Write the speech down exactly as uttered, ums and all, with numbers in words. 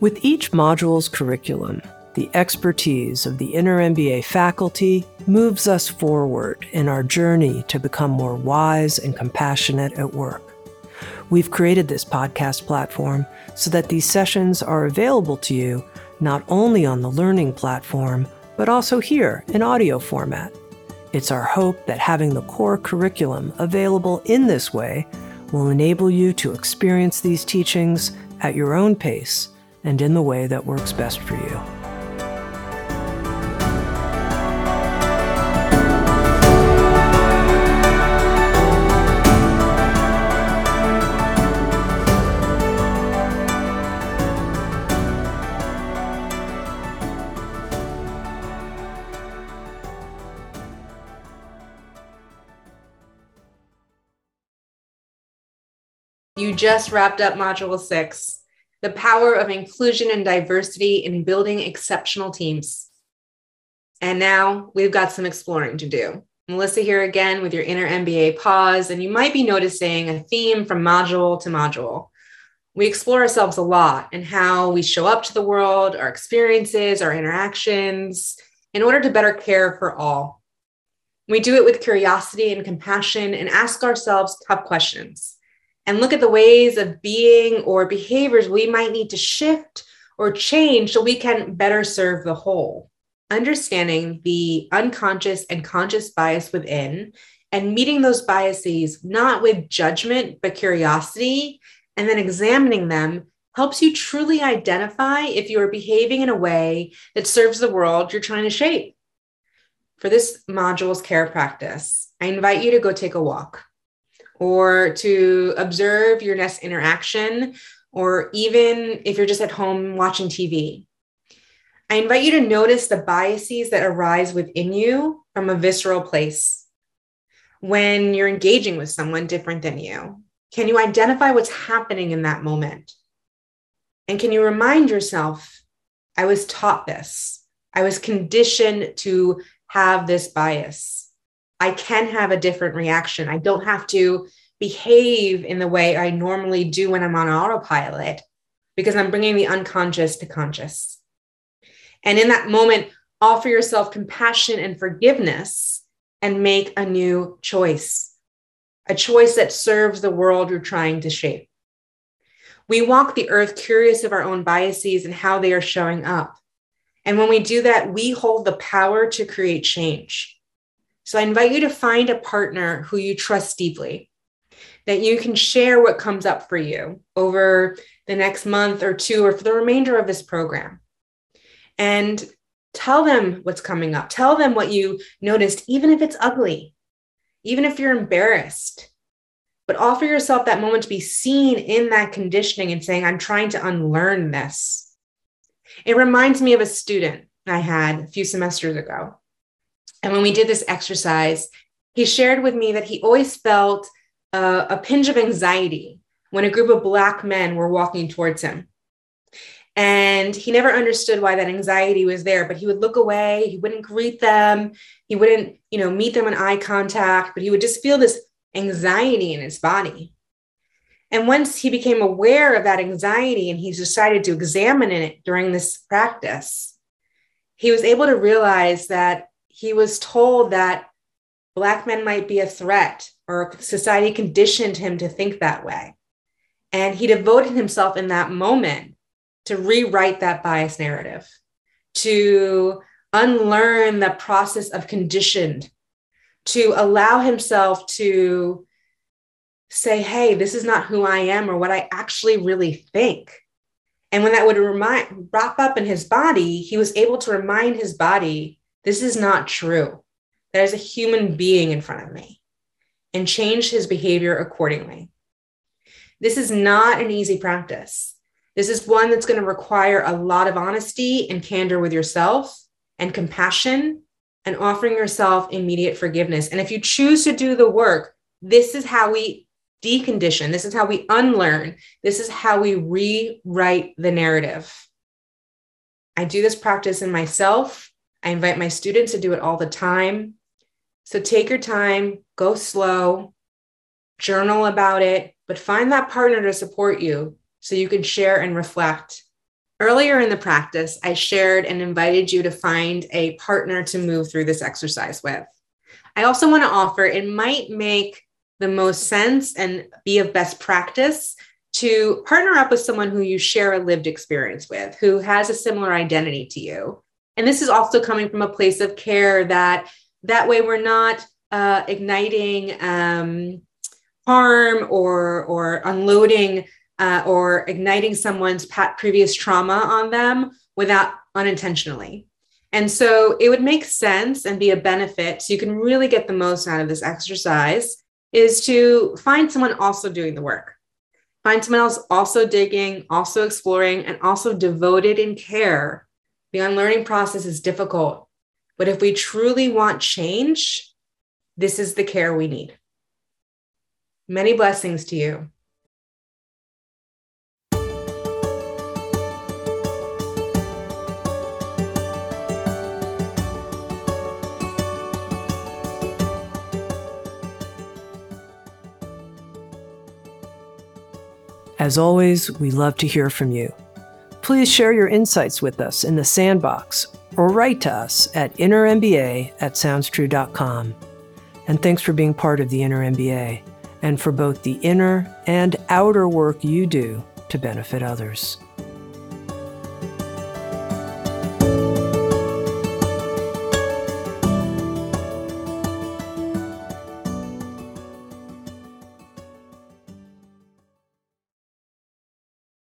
With each module's curriculum, the expertise of the Inner M B A faculty moves us forward in our journey to become more wise and compassionate at work. We've created this podcast platform so that these sessions are available to you not only on the learning platform, but also here in audio format. It's our hope that having the core curriculum available in this way will enable you to experience these teachings at your own pace and in the way that works best for you. You just wrapped up Module six, the power of inclusion and diversity in building exceptional teams. And now we've got some exploring to do. Melissa here again with your Inner M B A pause, and you might be noticing a theme from module to module. We explore ourselves a lot and how we show up to the world, our experiences, our interactions, in order to better care for all. We do it with curiosity and compassion and ask ourselves tough questions. And look at the ways of being or behaviors we might need to shift or change so we can better serve the whole. Understanding the unconscious and conscious bias within and meeting those biases, not with judgment, but curiosity, and then examining them helps you truly identify if you are behaving in a way that serves the world you're trying to shape. For this module's care practice, I invite you to go take a walk, or to observe your next interaction, or even if you're just at home watching T V. I invite you to notice the biases that arise within you from a visceral place. When you're engaging with someone different than you, can you identify what's happening in that moment? And can you remind yourself, I was taught this. I was conditioned to have this bias. I can have a different reaction. I don't have to behave in the way I normally do when I'm on autopilot, because I'm bringing the unconscious to conscious. And in that moment, offer yourself compassion and forgiveness and make a new choice, a choice that serves the world you're trying to shape. We walk the earth curious of our own biases and how they are showing up. And when we do that, we hold the power to create change. So I invite you to find a partner who you trust deeply, that you can share what comes up for you over the next month or two, or for the remainder of this program. And tell them what's coming up. Tell them what you noticed, even if it's ugly, even if you're embarrassed. But offer yourself that moment to be seen in that conditioning and saying, I'm trying to unlearn this. It reminds me of a student I had a few semesters ago. And when we did this exercise, he shared with me that he always felt uh, a pinch of anxiety when a group of Black men were walking towards him. And he never understood why that anxiety was there, but he would look away. He wouldn't greet them. He wouldn't, you know, meet them in eye contact, but he would just feel this anxiety in his body. And once he became aware of that anxiety and he decided to examine it during this practice, he was able to realize that he was told that Black men might be a threat, or society conditioned him to think that way. And he devoted himself in that moment to rewrite that bias narrative, to unlearn the process of conditioned, to allow himself to say, hey, this is not who I am or what I actually really think. And when that would remind, wrap up in his body, he was able to remind his body, this is not true. There's a human being in front of me, and change his behavior accordingly. This is not an easy practice. This is one that's going to require a lot of honesty and candor with yourself and compassion and offering yourself immediate forgiveness. And if you choose to do the work, this is how we decondition. This is how we unlearn. This is how we rewrite the narrative. I do this practice in myself. I invite my students to do it all the time. So take your time, go slow, journal about it, but find that partner to support you so you can share and reflect. Earlier in the practice, I shared and invited you to find a partner to move through this exercise with. I also want to offer, it might make the most sense and be of best practice to partner up with someone who you share a lived experience with, who has a similar identity to you. And this is also coming from a place of care, that that way we're not uh, igniting um, harm or, or unloading uh, or igniting someone's previous trauma on them without unintentionally. And so it would make sense and be a benefit, so you can really get the most out of this exercise, is to find someone also doing the work. Find someone else also digging, also exploring, and also devoted in care. The unlearning process is difficult, but if we truly want change, this is the care we need. Many blessings to you. As always, we love to hear from you. Please share your insights with us in the sandbox or write to us at inner M B A at soundstrue dot com. And thanks for being part of the Inner M B A and for both the inner and outer work you do to benefit others.